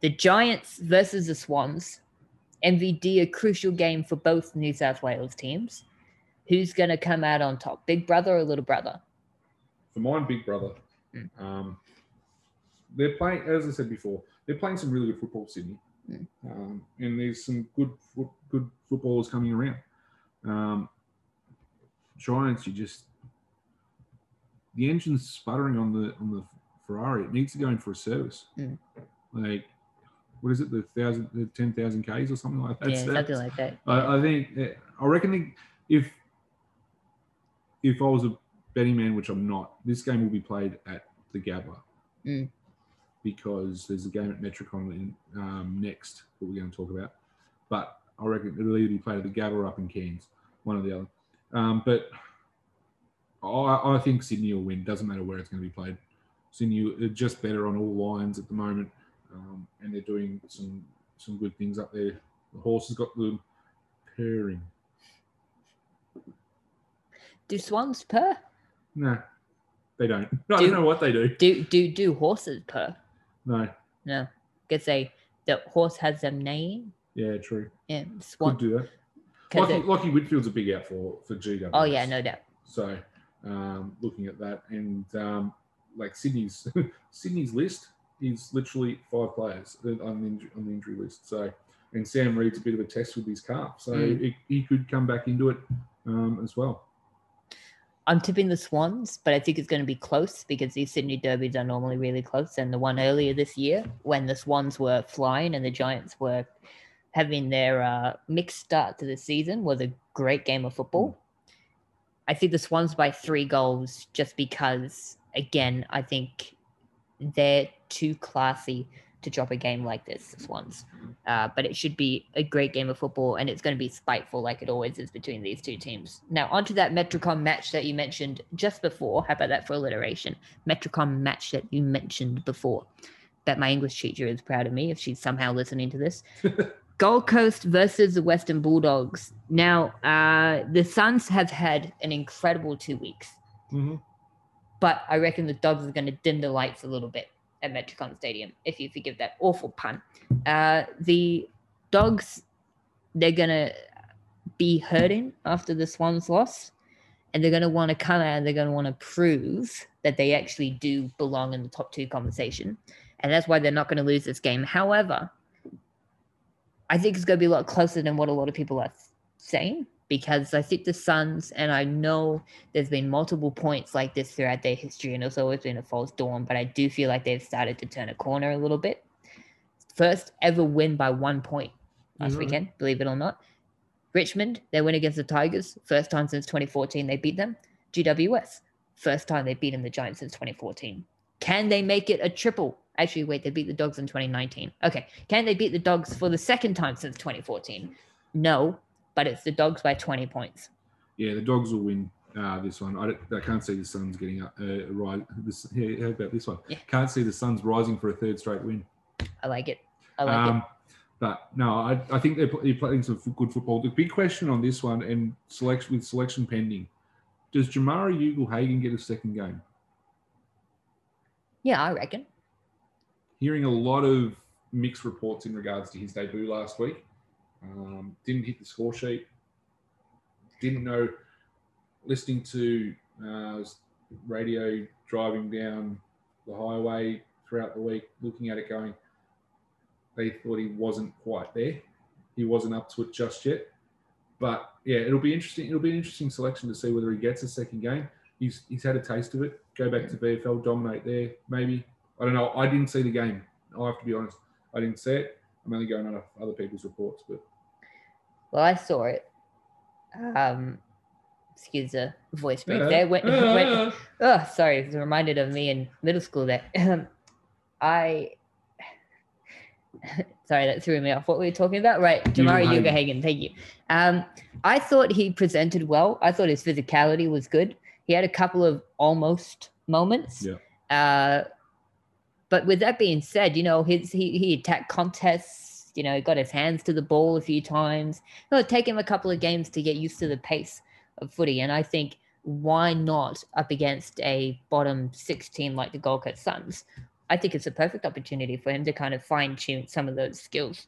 The Giants versus the Swans. MVD, a crucial game for both New South Wales teams. Who's going to come out on top? Big brother or little brother? For mine, big brother. Mm. They're playing, as I said before, they're playing some really good football, Sydney. Mm. And there's some good footballers coming around. Giants, the engine's sputtering on the Ferrari. It needs to go in for a service. Mm. Like, what is it, the 10,000 Ks or something like that? Yeah, something like that. I reckon if I was a betting man, which I'm not, this game will be played at the Gabba because there's a game at Metricon next that we're going to talk about. But I reckon it'll either be played at the Gabba or up in Cairns, one or the other. But I think Sydney will win. Doesn't matter where it's going to be played. Sydney are just better on all lines at the moment, and they're doing some good things up there. The horse has got the purring. Do swans purr? No, they don't. I don't know what they do. Do horses purr? No. Because the horse has them neighing. Yeah, true. Yeah, swan. Could do that. Lockie Whitfield's a big out for GWS. Oh, yeah, no doubt. So, looking at that, and Sydney's list is literally 5 players on the injury list. So, and Sam Reed's a bit of a test with his calf, so he could come back into it as well. I'm tipping the Swans, but I think it's going to be close because these Sydney derbies are normally really close. And the one earlier this year when the Swans were flying and the Giants were having their mixed start to the season was a great game of football. I think the Swans by 3 goals just because, again, I think they're too classy to drop a game like this, the Swans. But it should be a great game of football, and it's going to be spiteful like it always is between these two teams. Now, onto that Metricon match that you mentioned just before. How about that for alliteration? Metricon match that you mentioned before. Bet my English teacher is proud of me if she's somehow listening to this. Gold Coast versus the Western Bulldogs. Now, the Suns have had an incredible 2 weeks. Mm-hmm. But I reckon the Dogs are going to dim the lights a little bit at Metricon Stadium, if you forgive that awful pun. The Dogs, they're going to be hurting after the Swans loss, and they're going to want to come out and they're going to want to prove that they actually do belong in the top 2 conversation. And that's why they're not going to lose this game. However, I think it's going to be a lot closer than what a lot of people are saying, because I think the Suns, and I know there's been multiple points like this throughout their history, and it's always been a false dawn, but I do feel like they've started to turn a corner a little bit. First ever win by 1 point last weekend, believe it or not. Richmond, they win against the Tigers. First time since 2014 they beat them. GWS, first time they've beaten the Giants since 2014. Can they make it a triple? Actually, wait, they beat the Dogs in 2019. Okay, can they beat the Dogs for the second time since 2014? No. But it's the Dogs by 20 points. Yeah, the Dogs will win this one. I can't see the Suns getting up. How about this one? Yeah. Can't see the Suns rising for a 3rd straight win. I like it. But no, I think they're playing some good football. The big question on this one, and selection pending, does Jamara Ugle-Hagan get a second game? Yeah, I reckon. Hearing a lot of mixed reports in regards to his debut last week. Didn't hit the score sheet. Didn't know. Listening to radio, driving down the highway throughout the week, looking at it going, they thought he wasn't quite there. He wasn't up to it just yet. But, yeah, it'll be interesting. It'll be an interesting selection to see whether he gets a second game. He's had a taste of it. Go back to BFL, dominate there, maybe. I don't know. I didn't see the game. I have to be honest. I didn't see it. I'm only going on other people's reports, but... Well, I saw it. Excuse the voice break there. Sorry, it's reminded of me in middle school there. Sorry, that threw me off. What were we talking about? Right, Jamari Ugle-Hagan, thank you. I thought he presented well. I thought his physicality was good. He had a couple of almost moments. Yeah. But with that being said, you know, he attacked contests, you know, he got his hands to the ball a few times. It'll take him a couple of games to get used to the pace of footy. And I think why not up against a bottom 6 team like the Gold Coast Suns? I think it's a perfect opportunity for him to kind of fine-tune some of those skills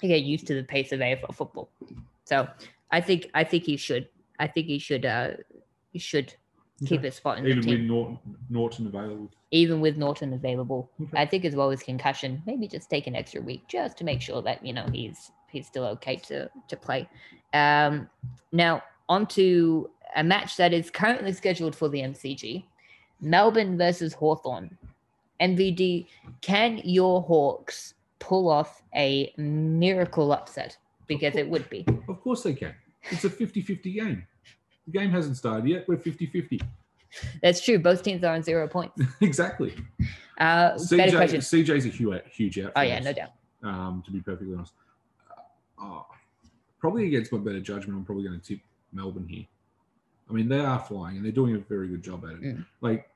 to get used to the pace of AFL football. So I think he should. I think he should. Keep his spot in the team. Even with Norton available. Okay. I think as well as concussion, maybe just take an extra week just to make sure that, you know, he's still okay to play. Now, on to a match that is currently scheduled for the MCG. Melbourne versus Hawthorn. MVD, can your Hawks pull off a miracle upset? Because it would be. Of course they can. It's a 50-50 game. The game hasn't started yet. We're 50-50. That's true. Both teams are on 0 points. Exactly. CJ's a huge out. Oh, yeah, no doubt. To be perfectly honest. Probably against my better judgment, I'm probably going to tip Melbourne here. I mean, they are flying and they're doing a very good job at it. Yeah. Like,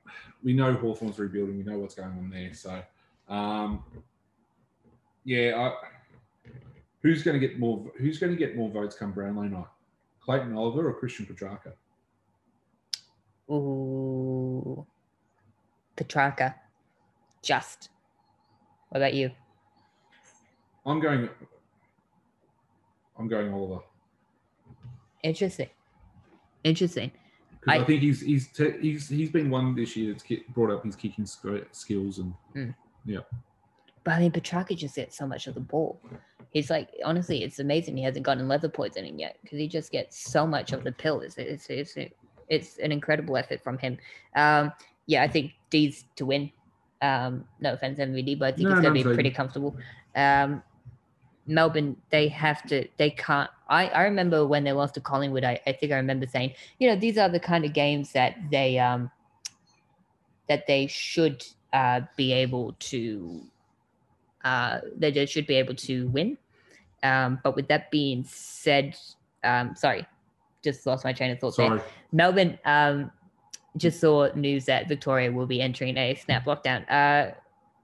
we know Hawthorn's rebuilding. We know what's going on there. So, who's going to get more? Who's going to get more votes come Brownlow night? Clayton Oliver or Christian Petrarca? Ooh, Petrarca. Just. What about you? I'm going Oliver. Interesting. I think he's been one this year that's brought up his kicking skills and yeah. But I mean, Petrarca just gets so much of the ball. He's like, honestly, it's amazing he hasn't gotten leather poisoning yet because he just gets so much of the pill. It's an incredible effort from him. I think D's to win. No offense, MVD, but I think it's going to be pretty comfortable. Melbourne, they can't. I remember when they lost to Collingwood, I think I remember saying, you know, these are the kind of games that they should be able to. They should be able to win. But with that being said, sorry, just lost my train of thought there. Melbourne just saw news that Victoria will be entering a snap lockdown.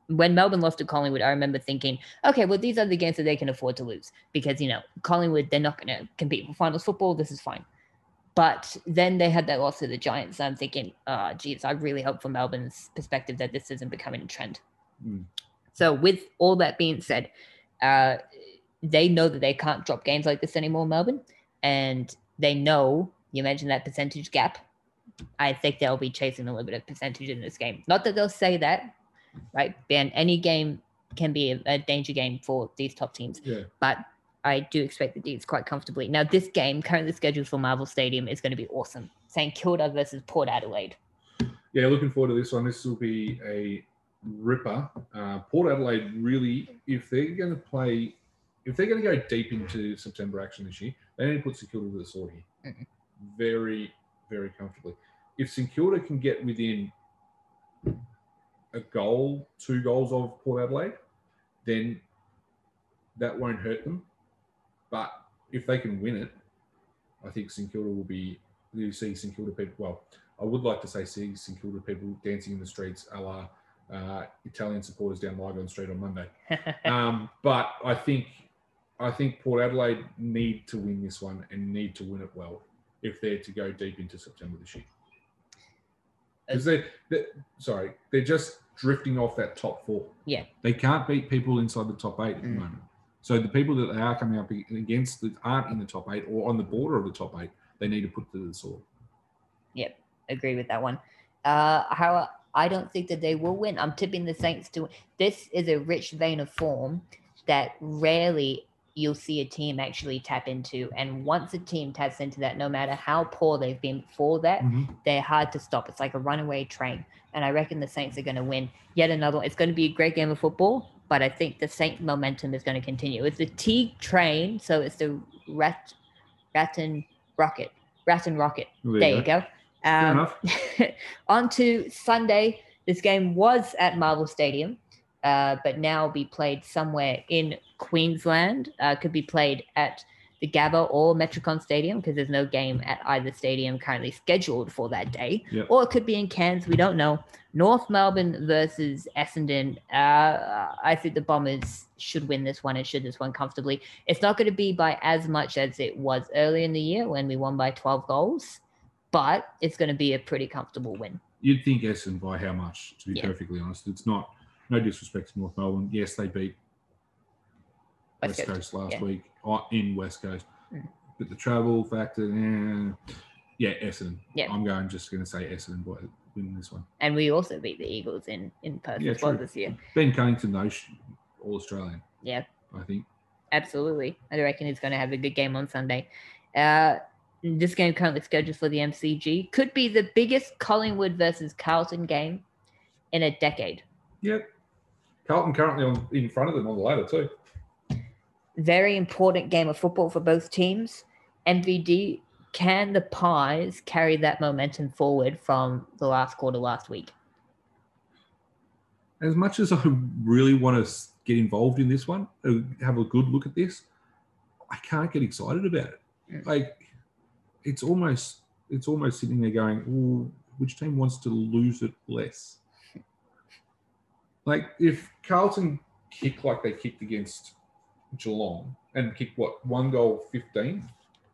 When Melbourne lost to Collingwood, I remember thinking, okay, well, these are the games that they can afford to lose because, you know, Collingwood, they're not going to compete for finals football. This is fine. But then they had that loss to the Giants. And I'm thinking, oh, geez, I really hope from Melbourne's perspective that this isn't becoming a trend. Mm. So with all that being said, they know that they can't drop games like this anymore, Melbourne. And they know, you mentioned that percentage gap. I think they'll be chasing a little bit of percentage in this game. Not that they'll say that, right? Ben, any game can be a danger game for these top teams. Yeah. But I do expect the D's quite comfortably. Now, this game currently scheduled for Marvel Stadium is going to be awesome. St Kilda versus Port Adelaide. Yeah, looking forward to this one. This will be a ripper. Port Adelaide really, if they're going to go deep into September action this year, they need to put St Kilda to the sword here. Mm-hmm. Very, very comfortably. If St Kilda can get within a goal, 2 goals of Port Adelaide, then that won't hurt them. But if they can win it, I think St Kilda will be, you see St Kilda people, well, I would like to say see St Kilda people dancing in the streets a la Italian supporters down Lygon Street on Monday. But I think Port Adelaide need to win this one and need to win it well if they're to go deep into September this year. Because they're just drifting off that top 4. Yeah. They can't beat people inside the top 8 at the moment. So the people that they are coming up against that aren't in the top 8 or on the border of the top 8, they need to put to the sword. Yep, agree with that one. How I don't think that they will win. I'm tipping the Saints to win. This is a rich vein of form that rarely you'll see a team actually tap into. And once a team taps into that, no matter how poor they've been before that, they're hard to stop. It's like a runaway train. And I reckon the Saints are going to win yet another one. It's going to be a great game of football, but I think the Saints momentum is going to continue. It's the Teague train, so it's the Rattan Rocket. There you go. On to Sunday. This game was at Marvel Stadium, but now will be played somewhere in Queensland. Could be played at the Gabba or Metricon Stadium because there's no game at either stadium currently scheduled for that day. Yep. Or it could be in Cairns. We don't know. North Melbourne versus Essendon. I think the Bombers should win this one and should this one comfortably. It's not going to be by as much as it was early in the year when we won by 12 goals. But it's going to be a pretty comfortable win. You'd think Essendon by how much, to be perfectly honest. It's not, no disrespect to North Melbourne. Yes, they beat West Coast last week in West Coast. Mm. But the travel factor, Essendon. Yeah. I'm just going to say Essendon win this one. And we also beat the Eagles in Perth as well this year. Ben Cunnington, though, All-Australian. Yeah. I think. Absolutely. I reckon he's going to have a good game on Sunday. This game currently scheduled for the MCG. Could be the biggest Collingwood versus Carlton game in a decade. Yep. Carlton currently in front of them on the ladder too. Very important game of football for both teams. MVD, can the Pies carry that momentum forward from the last quarter last week? As much as I really want to get involved in this one, have a good look at this, I can't get excited about it. It's almost it's almost sitting there going, "Ooh, which team wants to lose it less?" Like if Carlton kick like they kicked against Geelong and kicked what, 1 goal 15?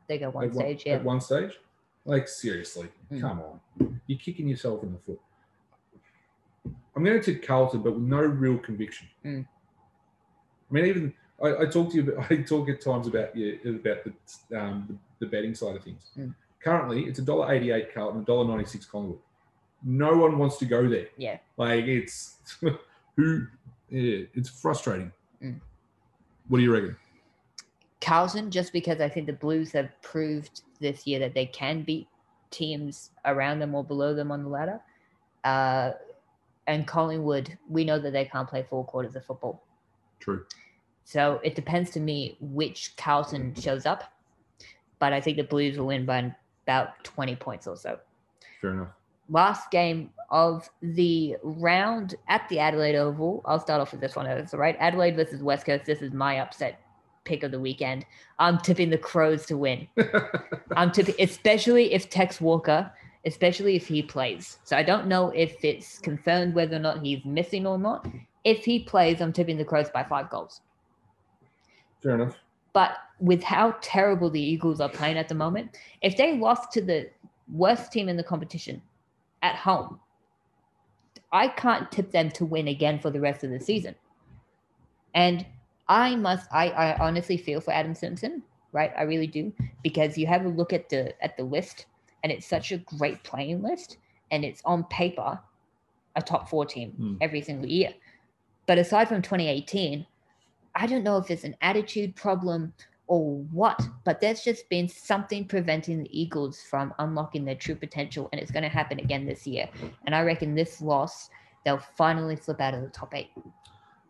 They go one stage, yeah. At one stage? Like seriously, come on. You're kicking yourself in the foot. I'm going to tip Carlton, but with no real conviction. I mean, even I talk to you. I talk at times about the betting side of things. Currently, it's $1.88 Carlton, $1.96 Collingwood. No one wants to go there. Yeah, like it's it's frustrating. What do you reckon? Carlton, just because I think the Blues have proved this year that they can beat teams around them or below them on the ladder. And Collingwood, we know that they can't play 4 quarters of football. True. So it depends to me which Carlton shows up, but I think the Blues will win by about 20 points or so. Fair enough. Last game of the round at the Adelaide Oval. I'll start off with this one. That's all right. Adelaide versus West Coast. This is my upset pick of the weekend. I'm tipping the Crows to win. I'm tipping, especially if Tex Walker... especially if he plays. So I don't know if it's confirmed whether or not he's missing or not. If he plays, I'm tipping the Crows by 5 goals. Fair enough. But with how terrible the Eagles are playing at the moment, if they lost to the worst team in the competition at home, I can't tip them to win again for the rest of the season. And I honestly feel for Adam Simpson, right? I really do. Because you have a look at the list, and it's such a great playing list, and it's on paper a top 4 team every single year. But aside from 2018, I don't know if it's an attitude problem or what, but there's just been something preventing the Eagles from unlocking their true potential, and it's going to happen again this year. And I reckon this loss, they'll finally flip out of the top 8.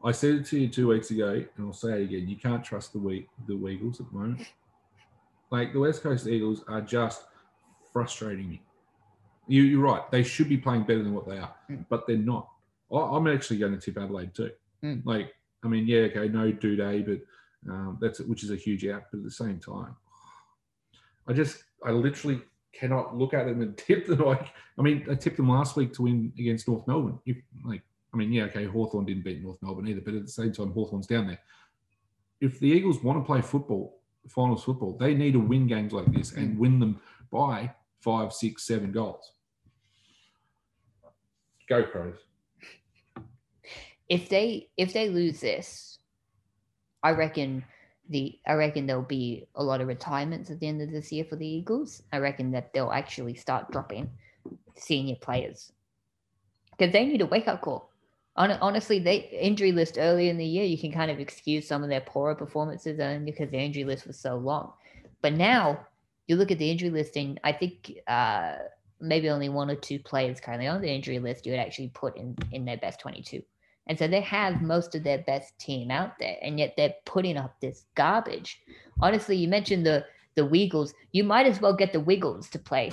I said it to you 2 weeks ago, and I'll say it again. You can't trust the Eagles at the moment. Like, the West Coast Eagles are just... frustrating me. You're right. They should be playing better than what they are, but they're not. I'm actually going to tip Adelaide too. Like, I mean, yeah, okay, no Duday, but that's which is a huge out. But at the same time, I literally cannot look at them and tip them. Like, I mean, I tipped them last week to win against North Melbourne. Hawthorn didn't beat North Melbourne either, but at the same time, Hawthorn's down there. If the Eagles want to play football, finals football, they need to win games like this and win them by 5, 6, 7 goals. Go Crows. If they lose this, I reckon there'll be a lot of retirements at the end of this year for the Eagles. I reckon that they'll actually start dropping senior players because they need a wake up call. Honestly, they injury list early in the year, you can kind of excuse some of their poorer performances because their injury list was so long, but now. You look at the injury list, and I think maybe only 1 or 2 players currently on the injury list you would actually put in their best 22. And so they have most of their best team out there, and yet they're putting up this garbage. Honestly, you mentioned the Wiggles. You might as well get the Wiggles to play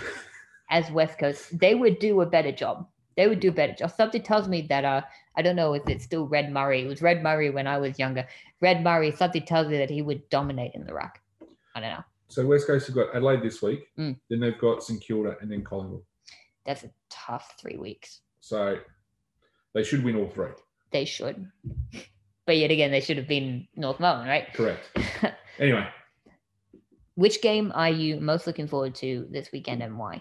as West Coast. They would do a better job. Something tells me that, I don't know if it's still Red Murray. It was Red Murray when I was younger. Red Murray, something tells me that he would dominate in the ruck. I don't know. So West Coast have got Adelaide this week. Then they've got St Kilda and then Collingwood. That's a tough 3 weeks. So they should win all 3. They should. But yet again, they should have been North Melbourne, right? Correct. Anyway. Which game are you most looking forward to this weekend and why?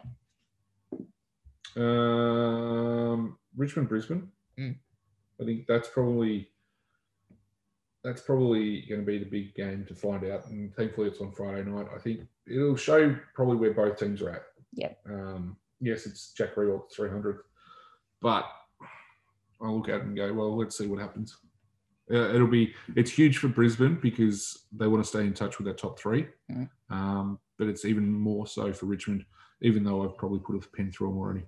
Richmond-Brisbane. I think that's probably going to be the big game to find out, and thankfully it's on Friday night. I think it'll show probably where both teams are at. Yeah. Yes, it's Jack Rewalt's 300th, but I'll look at it and go, well, let's see what happens. It's huge for Brisbane because they want to stay in touch with their top 3, but it's even more so for Richmond, even though I've probably put a pen through them already.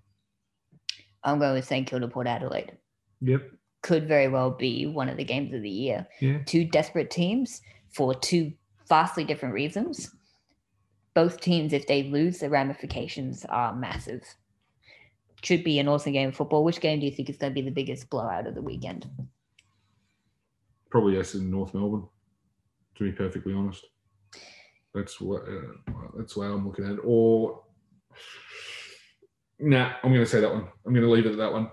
I'm going with St Kilda Port Adelaide. Yep. Could very well be one of the games of the year. Yeah. 2 desperate teams for 2 vastly different reasons. Both teams, if they lose, the ramifications are massive. Should be an awesome game of football. Which game do you think is going to be the biggest blowout of the weekend? Probably Essendon, North Melbourne, to be perfectly honest. That's what I'm looking at. Or Nah, I'm going to say that one. I'm going to leave it at that one.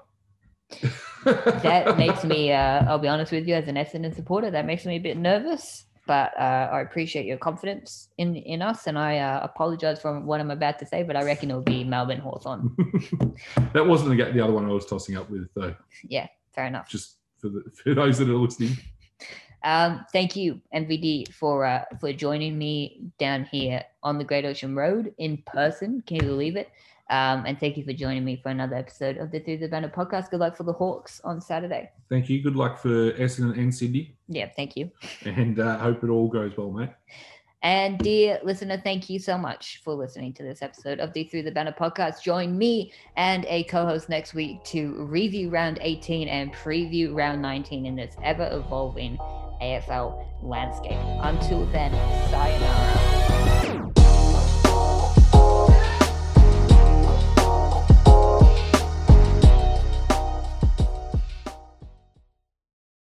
That makes me, I'll be honest with you, as an Essendon supporter, that makes me a bit nervous. But I appreciate your confidence in us, and I apologise for what I'm about to say, but I reckon it'll be Melbourne Hawthorn. That wasn't the other one I was tossing up with, though. Yeah, fair enough. Just for those that are listening. Thank you, MVD, for joining me down here on the Great Ocean Road in person. Can you believe it? And thank you for joining me for another episode of the Through the Banner podcast. Good luck for the Hawks on Saturday. Thank you. Good luck for Essendon and Sydney. Yeah, thank you. And hope it all goes well, mate. And dear listener, thank you so much for listening to this episode of the Through the Banner podcast. Join me and a co-host next week to review round 18 and preview round 19 in this ever-evolving AFL landscape. Until then, sayonara.